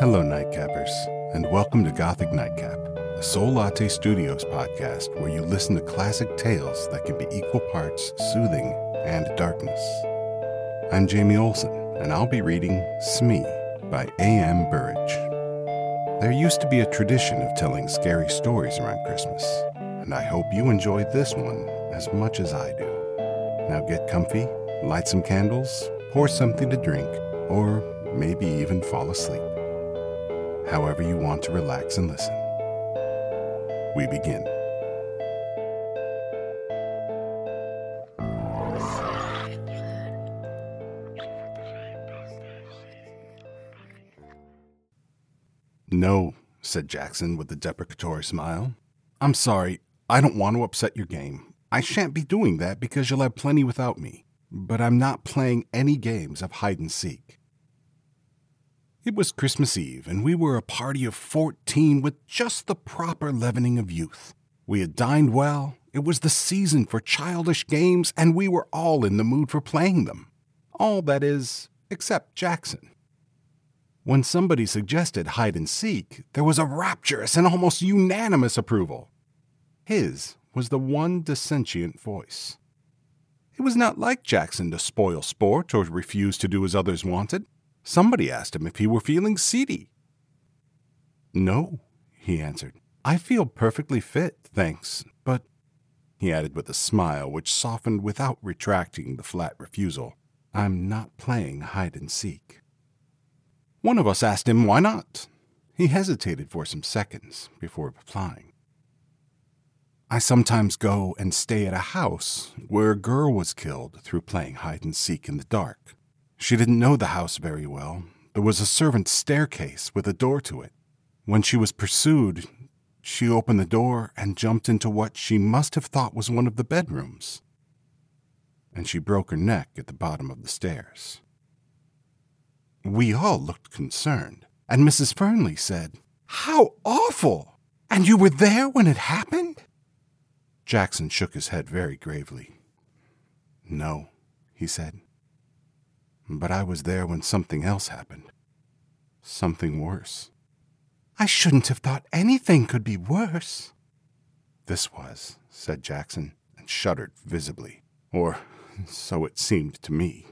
Hello, Nightcappers, and welcome to Gothic Nightcap, a Soul Latte Studios podcast where you listen to classic tales that can be equal parts soothing and darkness. I'm Jamie Olson, and I'll be reading Smee by A.M. Burridge. There used to be a tradition of telling scary stories around Christmas, and I hope you enjoy this one as much as I do. Now get comfy, light some candles, pour something to drink, or maybe even fall asleep. However you want to relax and listen. We begin. No, said Jackson with a deprecatory smile. I'm sorry, I don't want to upset your game. I shan't be doing that because you'll have plenty without me. But I'm not playing any games of hide-and-seek. It was Christmas Eve, and we were a party of 14 with just the proper leavening of youth. We had dined well, it was the season for childish games, and we were all in the mood for playing them. All, that is, except Jackson. When somebody suggested hide-and-seek, there was a rapturous and almost unanimous approval. His was the one dissentient voice. It was not like Jackson to spoil sport or refuse to do as others wanted. Somebody asked him if he were feeling seedy. No, he answered. I feel perfectly fit, thanks, but, he added with a smile which softened without retracting the flat refusal, I'm not playing hide-and-seek. One of us asked him why not. He hesitated for some seconds before replying. I sometimes go and stay at a house where a girl was killed through playing hide-and-seek in the dark. She didn't know the house very well. There was a servant's staircase with a door to it. When she was pursued, she opened the door and jumped into what she must have thought was one of the bedrooms. And she broke her neck at the bottom of the stairs. We all looked concerned, and Mrs. Fernley said, How awful! And you were there when it happened? Jackson shook his head very gravely. No, he said. But I was there when something else happened. Something worse. I shouldn't have thought anything could be worse. This was, said Jackson, and shuddered visibly, or so it seemed to me.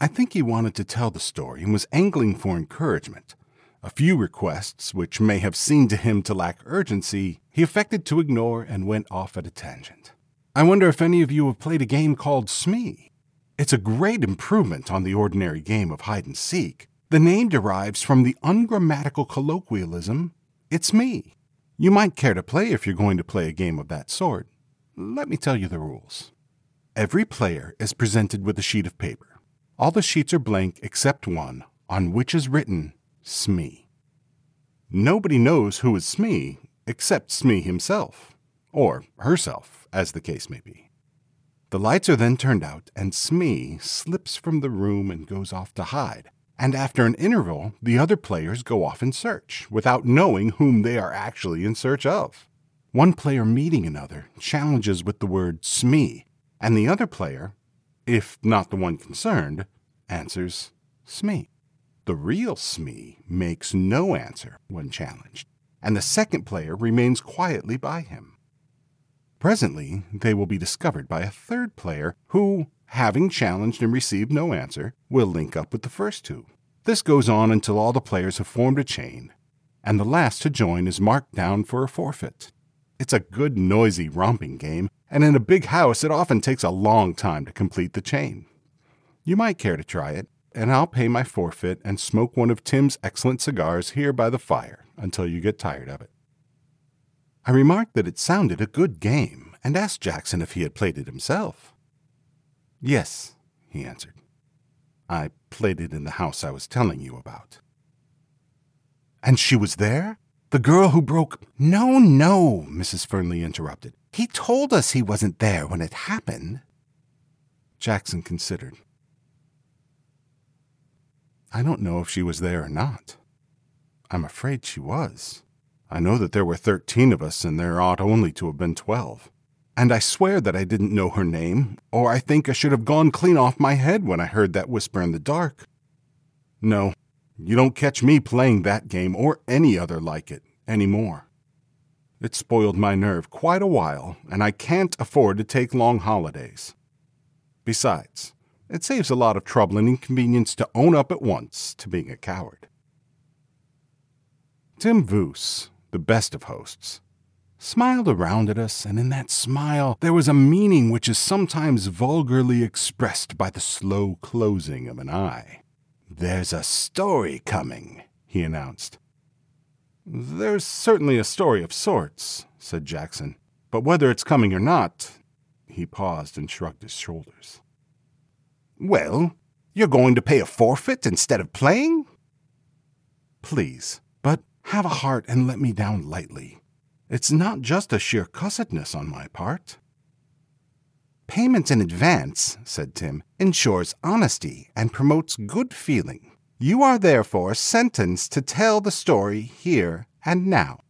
I think he wanted to tell the story and was angling for encouragement. A few requests, which may have seemed to him to lack urgency, he affected to ignore and went off at a tangent. I wonder if any of you have played a game called Smee. It's a great improvement on the ordinary game of hide-and-seek. The name derives from the ungrammatical colloquialism, it's me. You might care to play if you're going to play a game of that sort. Let me tell you the rules. Every player is presented with a sheet of paper. All the sheets are blank except one, on which is written, Smee. Nobody knows who is Smee except Smee himself, or herself, as the case may be. The lights are then turned out, and Smee slips from the room and goes off to hide. And after an interval, the other players go off in search, without knowing whom they are actually in search of. One player meeting another challenges with the word Smee, and the other player, if not the one concerned, answers Smee. The real Smee makes no answer when challenged, and the second player remains quietly by him. Presently, they will be discovered by a third player who, having challenged and received no answer, will link up with the first two. This goes on until all the players have formed a chain, and the last to join is marked down for a forfeit. It's a good, noisy, romping game, and in a big house it often takes a long time to complete the chain. You might care to try it, and I'll pay my forfeit and smoke one of Tim's excellent cigars here by the fire until you get tired of it. I remarked that it sounded a good game, and asked Jackson if he had played it himself. Yes, he answered. I played it in the house I was telling you about. And she was there? The girl who broke... No, Mrs. Fernley interrupted. He told us he wasn't there when it happened. Jackson considered. I don't know if she was there or not. I'm afraid she was. I know that there were 13 of us, and there ought only to have been 12. And I swear that I didn't know her name, or I think I should have gone clean off my head when I heard that whisper in the dark. No, You don't catch me playing that game or any other like it anymore. It spoiled my nerve quite a while, and I can't afford to take long holidays. Besides, it saves a lot of trouble and inconvenience to own up at once to being a coward. Tim Voos, the best of hosts, smiled around at us, and in that smile there was a meaning which is sometimes vulgarly expressed by the slow closing of an eye. "There's a story coming," he announced. "There's certainly a story of sorts," said Jackson. "But whether it's coming or not..." He paused and shrugged his shoulders. "Well, you're going to pay a forfeit instead of playing?" "Please, but have a heart and let me down lightly. It's not just a sheer cussedness on my part." "Payment in advance," said Tim, "ensures honesty and promotes good feeling. You are therefore sentenced to tell the story here and now."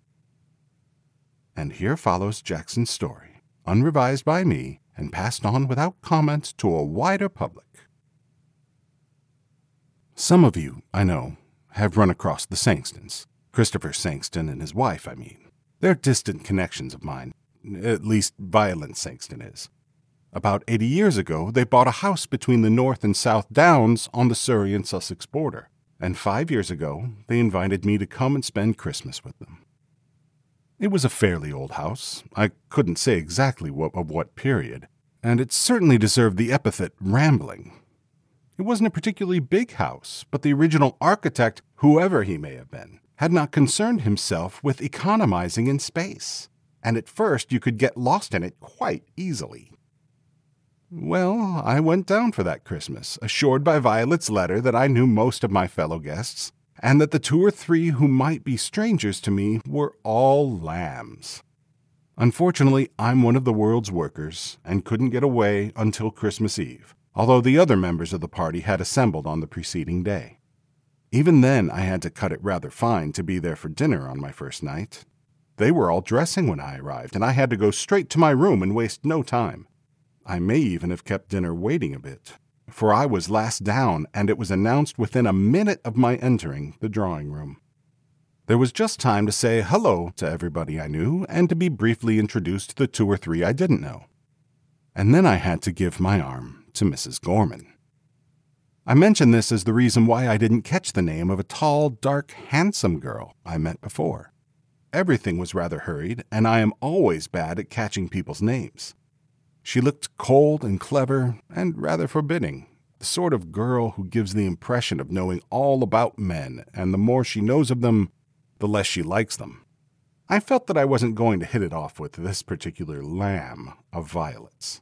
And here follows Jackson's story, unrevised by me and passed on without comment to a wider public. Some of you, I know, have run across the Sangstons. Christopher Sangston and his wife, I mean. They're distant connections of mine. At least Violet Sangston is. About 80 years ago, they bought a house between the North and South Downs on the Surrey and Sussex border. And 5 years ago, they invited me to come and spend Christmas with them. It was a fairly old house. I couldn't say exactly of what period, and it certainly deserved the epithet rambling. It wasn't a particularly big house, but the original architect, whoever he may have been, had not concerned himself with economizing in space, and at first you could get lost in it quite easily. Well, I went down for that Christmas, assured by Violet's letter that I knew most of my fellow guests, and that the 2 or 3 who might be strangers to me were all lambs. Unfortunately, I'm one of the world's workers and couldn't get away until Christmas Eve, although the other members of the party had assembled on the preceding day. Even then, I had to cut it rather fine to be there for dinner on my first night. They were all dressing when I arrived, and I had to go straight to my room and waste no time. I may even have kept dinner waiting a bit, for I was last down, and it was announced within a minute of my entering the drawing room. There was just time to say hello to everybody I knew and to be briefly introduced to the 2 or 3 I didn't know. And then I had to give my arm to Mrs. Gorman. I mention this as the reason why I didn't catch the name of a tall, dark, handsome girl I met before. Everything was rather hurried, and I am always bad at catching people's names. She looked cold and clever and rather forbidding, the sort of girl who gives the impression of knowing all about men, and the more she knows of them, the less she likes them. I felt that I wasn't going to hit it off with this particular lamb of Violet's.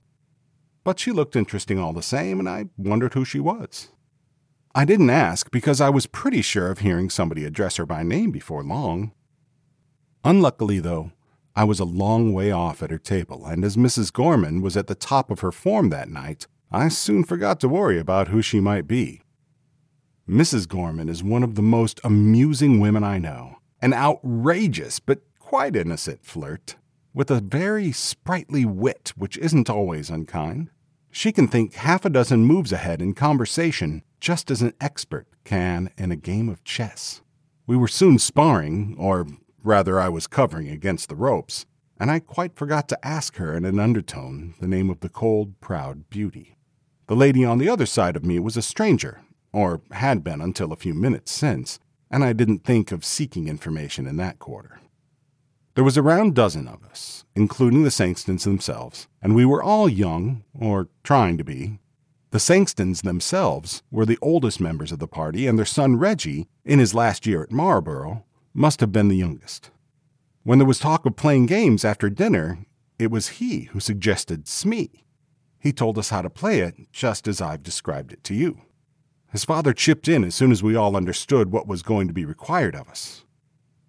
But she looked interesting all the same, and I wondered who she was. I didn't ask because I was pretty sure of hearing somebody address her by name before long. Unluckily, though, I was a long way off at her table, and as Mrs. Gorman was at the top of her form that night, I soon forgot to worry about who she might be. Mrs. Gorman is one of the most amusing women I know, an outrageous but quite innocent flirt, with a very sprightly wit which isn't always unkind. She can think half a dozen moves ahead in conversation just as an expert can in a game of chess. We were soon sparring, or rather, I was covering against the ropes, and I quite forgot to ask her in an undertone the name of the cold, proud beauty. The lady on the other side of me was a stranger, or had been until a few minutes since, and I didn't think of seeking information in that quarter. There was a round dozen of us, including the Sangstons themselves, and we were all young, or trying to be. The Sangstons themselves were the oldest members of the party, and their son Reggie, in his last year at Marlborough, must have been the youngest. When there was talk of playing games after dinner, it was he who suggested Smee. He told us how to play it, just as I've described it to you. His father chipped in as soon as we all understood what was going to be required of us.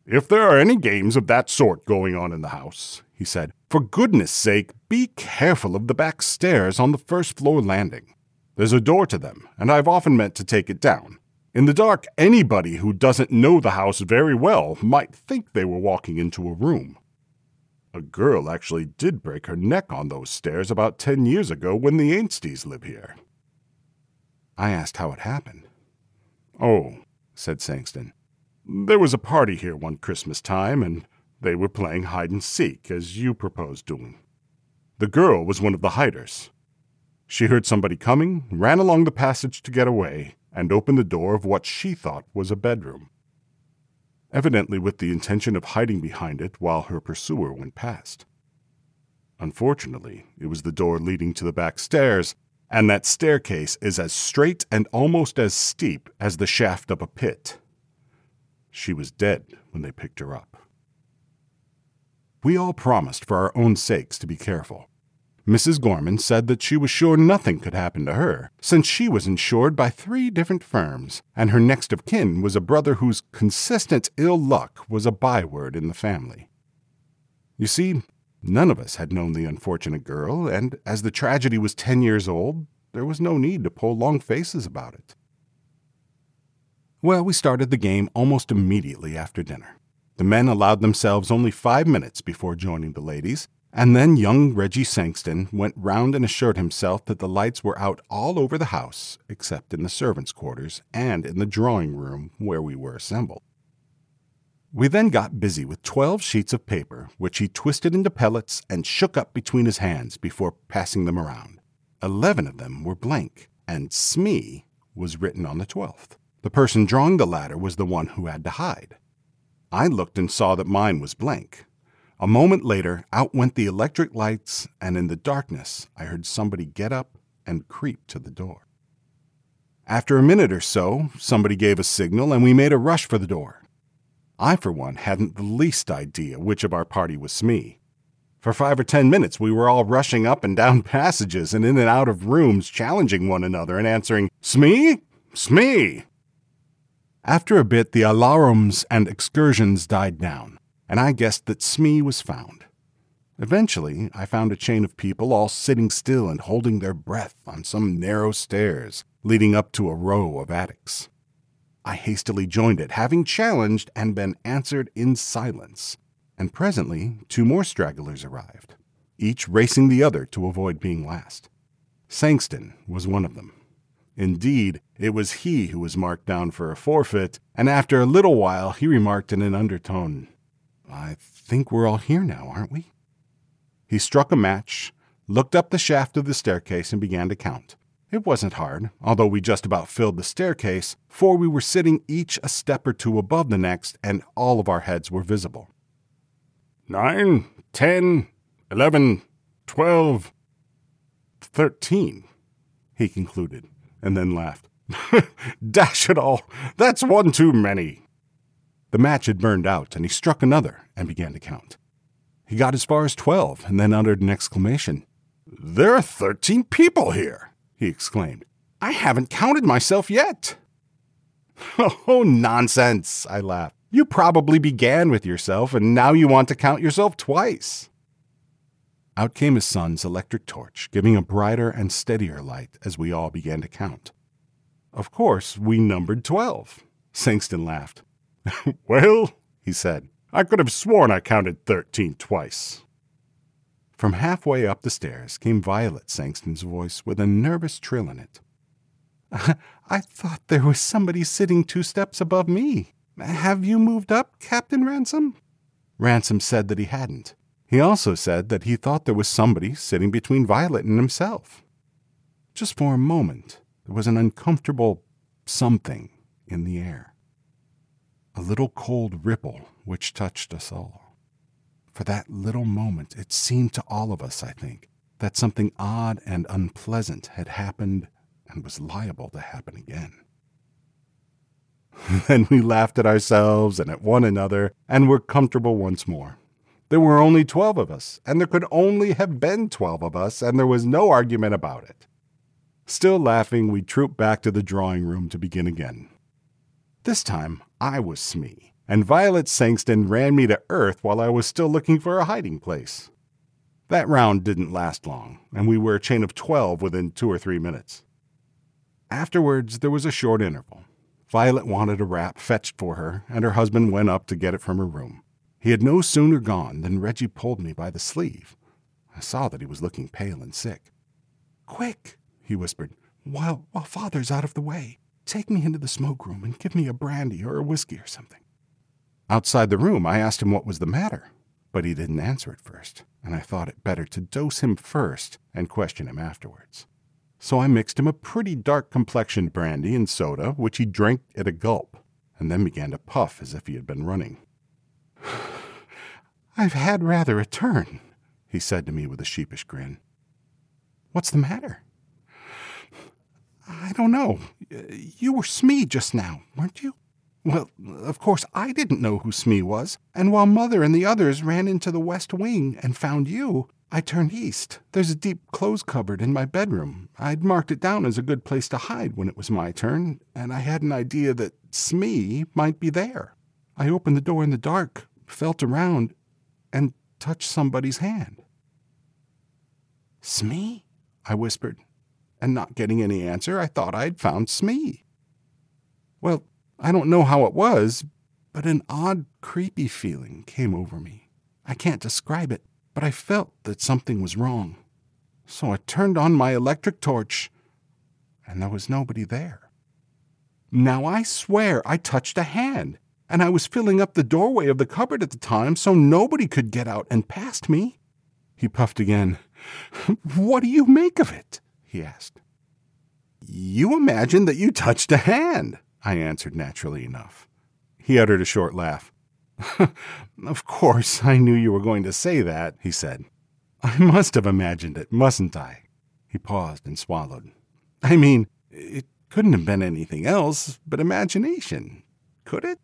"If there are any games of that sort going on in the house," he said, "for goodness sake, be careful of the back stairs on the first floor landing. There's a door to them, and I've often meant to take it down. In the dark, anybody who doesn't know the house very well might think they were walking into a room. A girl actually did break her neck on those stairs about 10 years ago when the Ainstys live here." I asked how it happened. "Oh," said Sangston. There was a party here one Christmas time, and they were playing hide-and-seek, as you proposed doing. The girl was one of the hiders. She heard somebody coming, ran along the passage to get away, and opened the door of what she thought was a bedroom, evidently with the intention of hiding behind it while her pursuer went past. Unfortunately, it was the door leading to the back stairs, and that staircase is as straight and almost as steep as the shaft of a pit. She was dead when they picked her up. We all promised for our own sakes to be careful. Mrs. Gorman said that she was sure nothing could happen to her, since she was insured by 3 different firms, and her next of kin was a brother whose consistent ill luck was a byword in the family. You see, none of us had known the unfortunate girl, and as the tragedy was 10 years old, there was no need to pull long faces about it. Well, we started the game almost immediately after dinner. The men allowed themselves only 5 minutes before joining the ladies, and then young Reggie Sangston went round and assured himself that the lights were out all over the house, except in the servants' quarters and in the drawing room where we were assembled. We then got busy with 12 sheets of paper, which he twisted into pellets and shook up between his hands before passing them around. 11 of them were blank, and Smee was written on the 12th. The person drawing the latter was the one who had to hide. I looked and saw that mine was blank. A moment later, out went the electric lights, and in the darkness, I heard somebody get up and creep to the door. After a minute or so, somebody gave a signal, and we made a rush for the door. I, for one, hadn't the least idea which of our party was Smee. For 5 or 10 minutes, we were all rushing up and down passages and in and out of rooms, challenging one another and answering, "Smee? Smee!" After a bit, the alarums and excursions died down, and I guessed that Smee was found. Eventually, I found a chain of people all sitting still and holding their breath on some narrow stairs leading up to a row of attics. I hastily joined it, having challenged and been answered in silence, and presently 2 more stragglers arrived, each racing the other to avoid being last. Sangston was one of them. Indeed, it was he who was marked down for a forfeit, and after a little while he remarked in an undertone, "I think we're all here now, aren't we?" He struck a match, looked up the shaft of the staircase, and began to count. It wasn't hard, although we just about filled the staircase, for we were sitting each a step or 2 above the next, and all of our heads were visible. 9, 10, 11, 12, 13, he concluded, and then laughed. "Dash it all, that's one too many." The match had burned out, and he struck another and began to count. He got as far as 12, and then uttered an exclamation. "There are 13 people here," he exclaimed. "I haven't counted myself yet." "Oh, nonsense," I laughed. "You probably began with yourself, and now you want to count yourself twice." Out came his son's electric torch, giving a brighter and steadier light as we all began to count. Of course, we numbered 12. Sangston laughed. "Well," he said, "I could have sworn I counted 13 twice." From halfway up the stairs came Violet Sangston's voice with a nervous trill in it. "I thought there was somebody sitting 2 steps above me. Have you moved up, Captain Ransom?" Ransom said that he hadn't. He also said that he thought there was somebody sitting between Violet and himself. Just for a moment, there was an uncomfortable something in the air. A little cold ripple which touched us all. For that little moment, it seemed to all of us, I think, that something odd and unpleasant had happened and was liable to happen again. Then we laughed at ourselves and at one another and were comfortable once more. There were only 12 of us, and there could only have been 12 of us, and there was no argument about it. Still laughing, we trooped back to the drawing room to begin again. This time, I was Smee, and Violet Sangston ran me to earth while I was still looking for a hiding place. That round didn't last long, and we were a chain of 12 within 2 or 3 minutes. Afterwards, there was a short interval. Violet wanted a wrap fetched for her, and her husband went up to get it from her room. He had no sooner gone than Reggie pulled me by the sleeve. I saw that he was looking pale and sick. "Quick," he whispered, while father's out of the way. Take me into the smoke room and give me a brandy or a whiskey or something. Outside the room, I asked him what was the matter, but he didn't answer at first, and I thought it better to dose him first and question him afterwards. So I mixed him a pretty dark-complexioned brandy and soda, which he drank at a gulp, and then began to puff as if he had been running. "I've had rather a turn," he said to me with a sheepish grin. "What's the matter?" "I don't know. You were Smee just now, weren't you? Well, of course, I didn't know who Smee was, and while Mother and the others ran into the west wing and found you, I turned east. There's a deep clothes cupboard in my bedroom. I'd marked it down as a good place to hide when it was my turn, and I had an idea that Smee might be there. I opened the door in the dark, felt around, and touched somebody's hand." "Smee?" I whispered, and not getting any answer, I thought I'd found Smee. Well, I don't know how it was, but an odd, creepy feeling came over me. I can't describe it, but I felt that something was wrong. So I turned on my electric torch, and there was nobody there. Now I swear I touched a hand, and I was filling up the doorway of the cupboard at the time so nobody could get out and past me. He puffed again. "What do you make of it?" he asked. "You imagined that you touched a hand," I answered naturally enough. He uttered a short laugh. "Of course, I knew you were going to say that," he said. "I must have imagined it, mustn't I?" He paused and swallowed. "I mean, it couldn't have been anything else but imagination, could it?"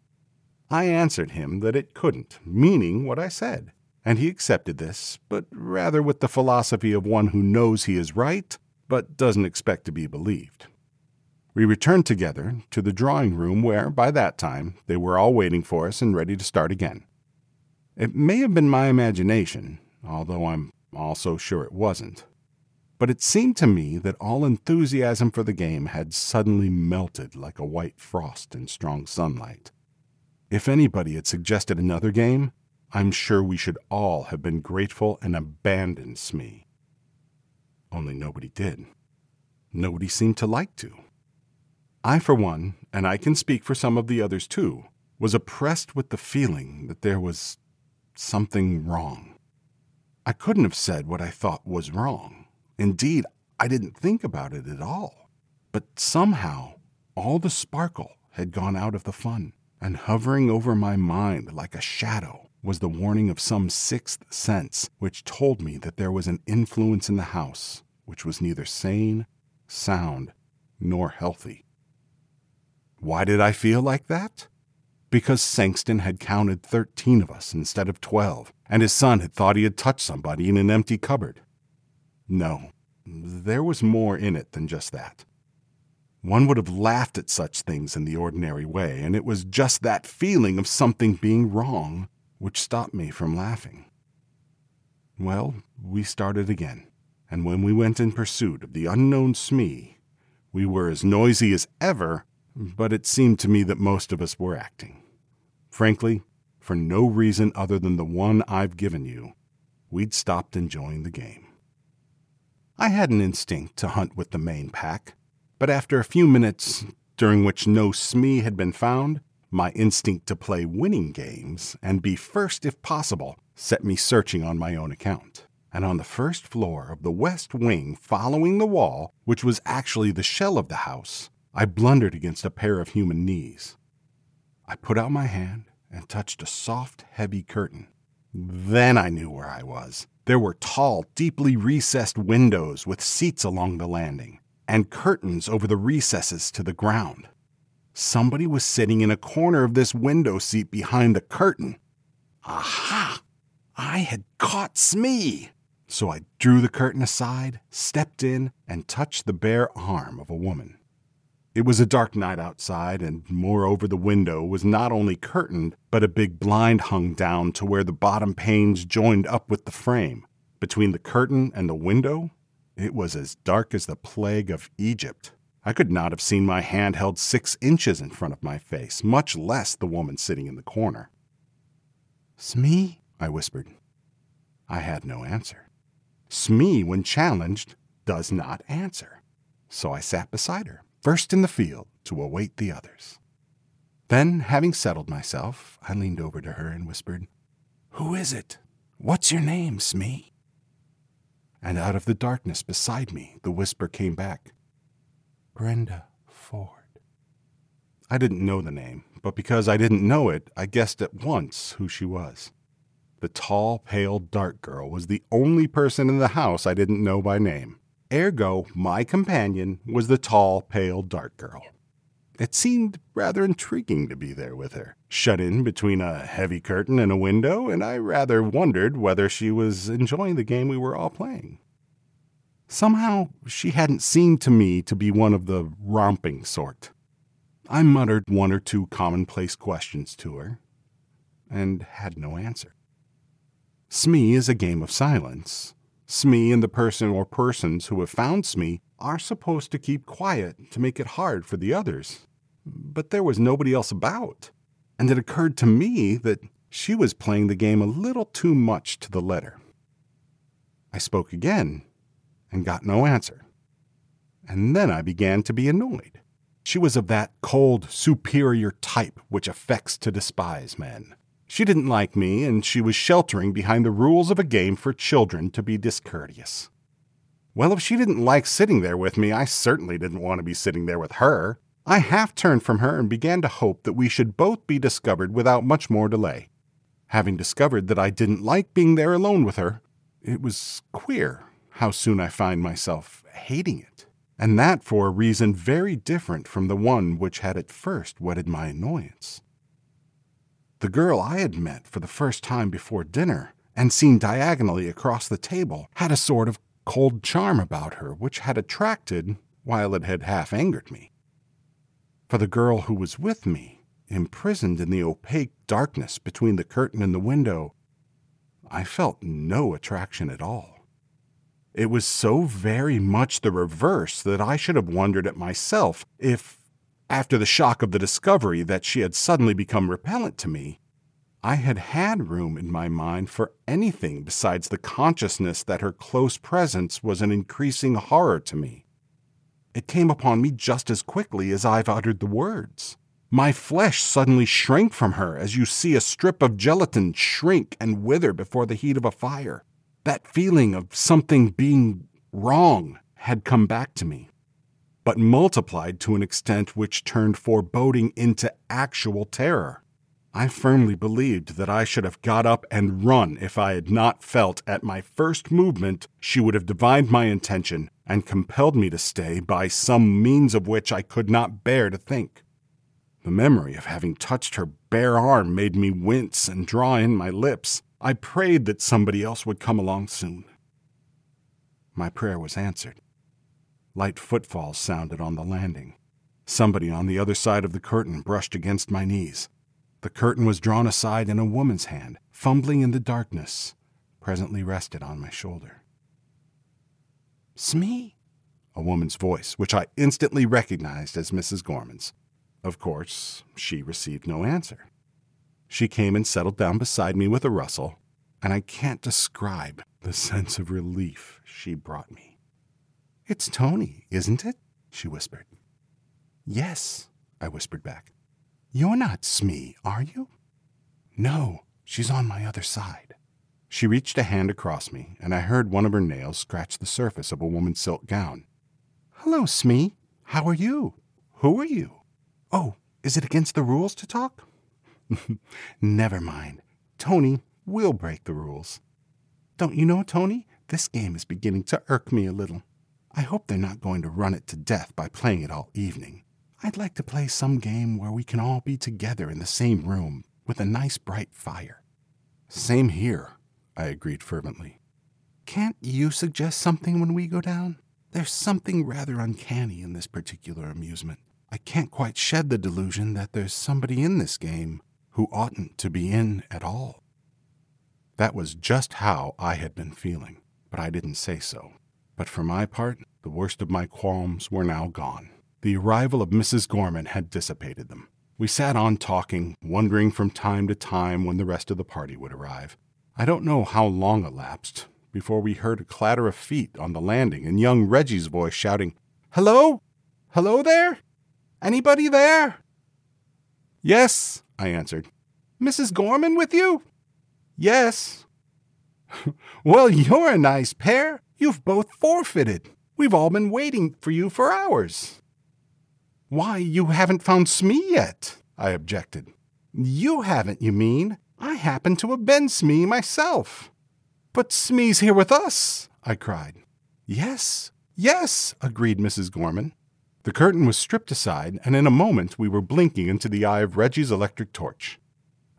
I answered him that it couldn't, meaning what I said, and he accepted this, but rather with the philosophy of one who knows he is right, but doesn't expect to be believed. We returned together to the drawing room where, by that time, they were all waiting for us and ready to start again. It may have been my imagination, although I'm also sure it wasn't, but it seemed to me that all enthusiasm for the game had suddenly melted like a white frost in strong sunlight. If anybody had suggested another game, I'm sure we should all have been grateful and abandoned Smee. Only nobody did. Nobody seemed to like to. I, for one, and I can speak for some of the others too, was oppressed with the feeling that there was something wrong. I couldn't have said what I thought was wrong. Indeed, I didn't think about it at all. But somehow, all the sparkle had gone out of the fun, and hovering over my mind like a shadow was the warning of some sixth sense which told me that there was an influence in the house which was neither sane, sound, nor healthy. Why did I feel like that? Because Sangston had counted 13 of us instead of 12, and his son had thought he had touched somebody in an empty cupboard. No, there was more in it than just that. One would have laughed at such things in the ordinary way, and it was just that feeling of something being wrong which stopped me from laughing. Well, we started again, and when we went in pursuit of the unknown Smee, we were as noisy as ever, but it seemed to me that most of us were acting. Frankly, for no reason other than the one I've given you, we'd stopped enjoying the game. I had an instinct to hunt with the main pack, but after a few minutes, during which no Smee had been found, my instinct to play winning games and be first if possible set me searching on my own account. And on the first floor of the west wing following the wall, which was actually the shell of the house, I blundered against a pair of human knees. I put out my hand and touched a soft, heavy curtain. Then I knew where I was. There were tall, deeply recessed windows with seats along the landing, and curtains over the recesses to the ground. Somebody was sitting in a corner of this window seat behind the curtain. Aha! I had caught Smee! So I drew the curtain aside, stepped in, and touched the bare arm of a woman. It was a dark night outside, and moreover the window was not only curtained, but a big blind hung down to where the bottom panes joined up with the frame. Between the curtain and the window, it was as dark as the plague of Egypt. I could not have seen my hand held 6 inches in front of my face, much less the woman sitting in the corner. "Smee?" I whispered. I had no answer. Smee, when challenged, does not answer. So I sat beside her, first in the field to await the others. Then, having settled myself, I leaned over to her and whispered, "Who is it? What's your name, Smee?" And out of the darkness beside me, the whisper came back, "Brenda Ford." I didn't know the name, but because I didn't know it, I guessed at once who she was. The tall, pale, dark girl was the only person in the house I didn't know by name. Ergo, my companion was the tall, pale, dark girl. It seemed rather intriguing to be there with her, shut in between a heavy curtain and a window, and I rather wondered whether she was enjoying the game we were all playing. Somehow, she hadn't seemed to me to be one of the romping sort. I muttered one or two commonplace questions to her, and had no answer. Smee is a game of silence. Smee and the person or persons who have found Smee are supposed to keep quiet to make it hard for the others. But there was nobody else about, and it occurred to me that she was playing the game a little too much to the letter. I spoke again, and got no answer. And then I began to be annoyed. She was of that cold, superior type which affects to despise men. She didn't like me, and she was sheltering behind the rules of a game for children to be discourteous. Well, if she didn't like sitting there with me, I certainly didn't want to be sitting there with her. I half-turned from her and began to hope that we should both be discovered without much more delay. Having discovered that I didn't like being there alone with her, it was queer how soon I find myself hating it. And that for a reason very different from the one which had at first whetted my annoyance. The girl I had met for the first time before dinner, and seen diagonally across the table, had a sort of cold charm about her which had attracted, while it had half angered me. For the girl who was with me, imprisoned in the opaque darkness between the curtain and the window, I felt no attraction at all. It was so very much the reverse that I should have wondered at myself if, after the shock of the discovery that she had suddenly become repellent to me, I had had room in my mind for anything besides the consciousness that her close presence was an increasing horror to me. It came upon me just as quickly as I've uttered the words. My flesh suddenly shrank from her as you see a strip of gelatin shrink and wither before the heat of a fire. That feeling of something being wrong had come back to me, but multiplied to an extent which turned foreboding into actual terror. I firmly believed that I should have got up and run if I had not felt at my first movement she would have divined my intention and compelled me to stay by some means of which I could not bear to think. The memory of having touched her bare arm made me wince and draw in my lips. I prayed that somebody else would come along soon. My prayer was answered. Light footfalls sounded on the landing. Somebody on the other side of the curtain brushed against my knees. The curtain was drawn aside and a woman's hand, fumbling in the darkness, presently rested on my shoulder. "Smee?" a woman's voice, which I instantly recognized as Mrs. Gorman's. Of course, she received no answer. She came and settled down beside me with a rustle, and I can't describe the sense of relief she brought me. "It's Tony, isn't it?" she whispered. "Yes," I whispered back. "You're not Smee, are you?" "No, she's on my other side." She reached a hand across me, and I heard one of her nails scratch the surface of a woman's silk gown. "Hello, Smee. How are you? Who are you? Oh, is it against the rules to talk?" "Never mind. Tony will break the rules. Don't you know, Tony, this game is beginning to irk me a little. I hope they're not going to run it to death by playing it all evening. I'd like to play some game where we can all be together in the same room with a nice bright fire." "Same here," I agreed fervently. "Can't you suggest something when we go down? There's something rather uncanny in this particular amusement. I can't quite shed the delusion that there's somebody in this game who oughtn't to be in at all." That was just how I had been feeling, but I didn't say so. But for my part, the worst of my qualms were now gone. The arrival of Mrs. Gorman had dissipated them. We sat on talking, wondering from time to time when the rest of the party would arrive. I don't know how long elapsed before we heard a clatter of feet on the landing and young Reggie's voice shouting, "Hello? Hello there? Anybody there? Yes, I answered. Mrs. Gorman with you? Yes. Well, you're a nice pair. You've both forfeited. We've all been waiting for you for hours. Why, you haven't found Smee yet, I objected. You haven't, you mean? I happen to have been Smee myself. But Smee's here with us, I cried. Yes, yes, agreed Mrs. Gorman. The curtain was stripped aside, and in a moment we were blinking into the eye of Reggie's electric torch.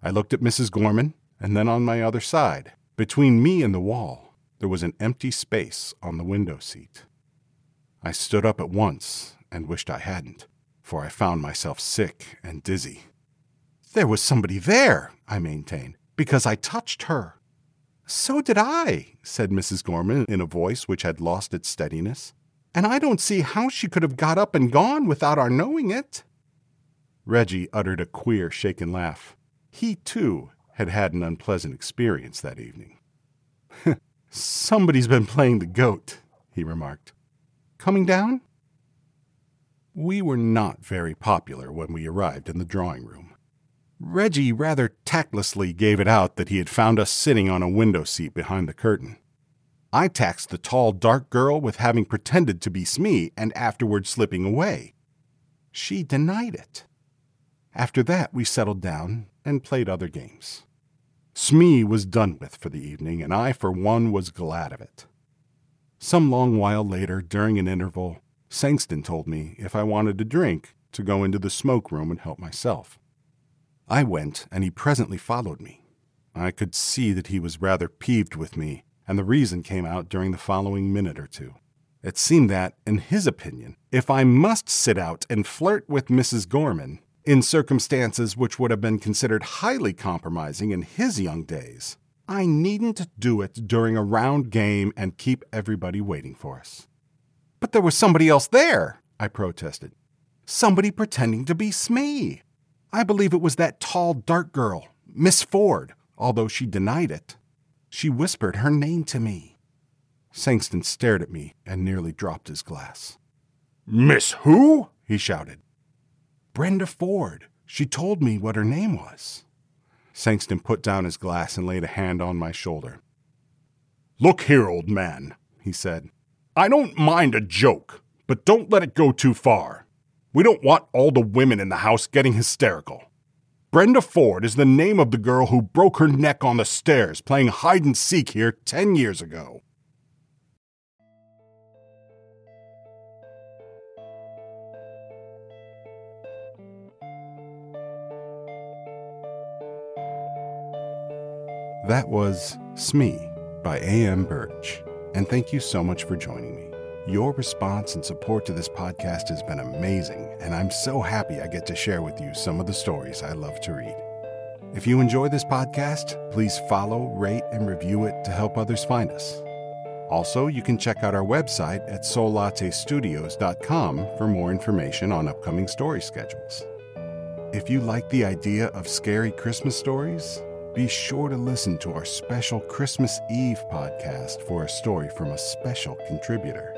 I looked at Mrs. Gorman, and then on my other side, between me and the wall, there was an empty space on the window seat. I stood up at once and wished I hadn't, for I found myself sick and dizzy. There was somebody there, I maintained, because I touched her. So did I, said Mrs. Gorman in a voice which had lost its steadiness, and I don't see how she could have got up and gone without our knowing it. Reggie uttered a queer, shaken laugh. He, too, had had an unpleasant experience that evening. Somebody's been playing the goat, he remarked. Coming down? We were not very popular when we arrived in the drawing room. Reggie rather tactlessly gave it out that he had found us sitting on a window seat behind the curtain. I taxed the tall, dark girl with having pretended to be Smee and afterward slipping away. She denied it. After that, we settled down and played other games. Smee was done with for the evening, and I, for one, was glad of it. Some long while later, during an interval, Sangston told me, if I wanted a drink, to go into the smoke room and help myself. I went, and he presently followed me. I could see that he was rather peeved with me, and the reason came out during the following minute or two. It seemed that, in his opinion, if I must sit out and flirt with Mrs. Gorman, in circumstances which would have been considered highly compromising in his young days, I needn't do it during a round game and keep everybody waiting for us. But there was somebody else there, I protested. Somebody pretending to be Smee. I believe it was that tall, dark girl, Miss Ford, although she denied it. She whispered her name to me. Sangston stared at me and nearly dropped his glass. Miss who? He shouted. Brenda Ford. She told me what her name was. Sangston put down his glass and laid a hand on my shoulder. Look here, old man, he said. I don't mind a joke, but don't let it go too far. We don't want all the women in the house getting hysterical. Brenda Ford is the name of the girl who broke her neck on the stairs playing hide-and-seek here 10 years ago. That was Smee by A.M. Burridge, and thank you so much for joining me. Your response and support to this podcast has been amazing, and I'm so happy I get to share with you some of the stories I love to read. If you enjoy this podcast, please follow, rate, and review it to help others find us. Also, you can check out our website at soullattestudios.com for more information on upcoming story schedules. If you like the idea of scary Christmas stories, be sure to listen to our special Christmas Eve podcast for a story from a special contributor.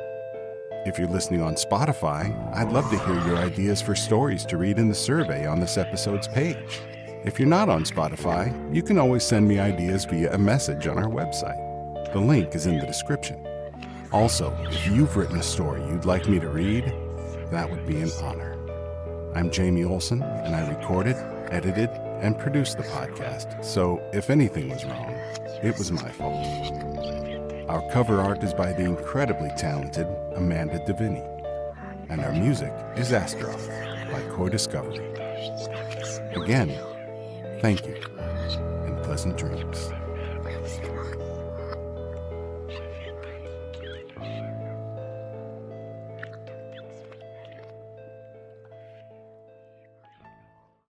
If you're listening on Spotify, I'd love to hear your ideas for stories to read in the survey on this episode's page. If you're not on Spotify, you can always send me ideas via a message on our website. The link is in the description. Also, if you've written a story you'd like me to read, that would be an honor. I'm Jamie Olson, and I recorded, edited, and produced the podcast, so if anything was wrong, it was my fault. Our cover art is by the incredibly talented Amanda Deviney, and our music is Astro by Core Discovery. Again, thank you, and pleasant dreams.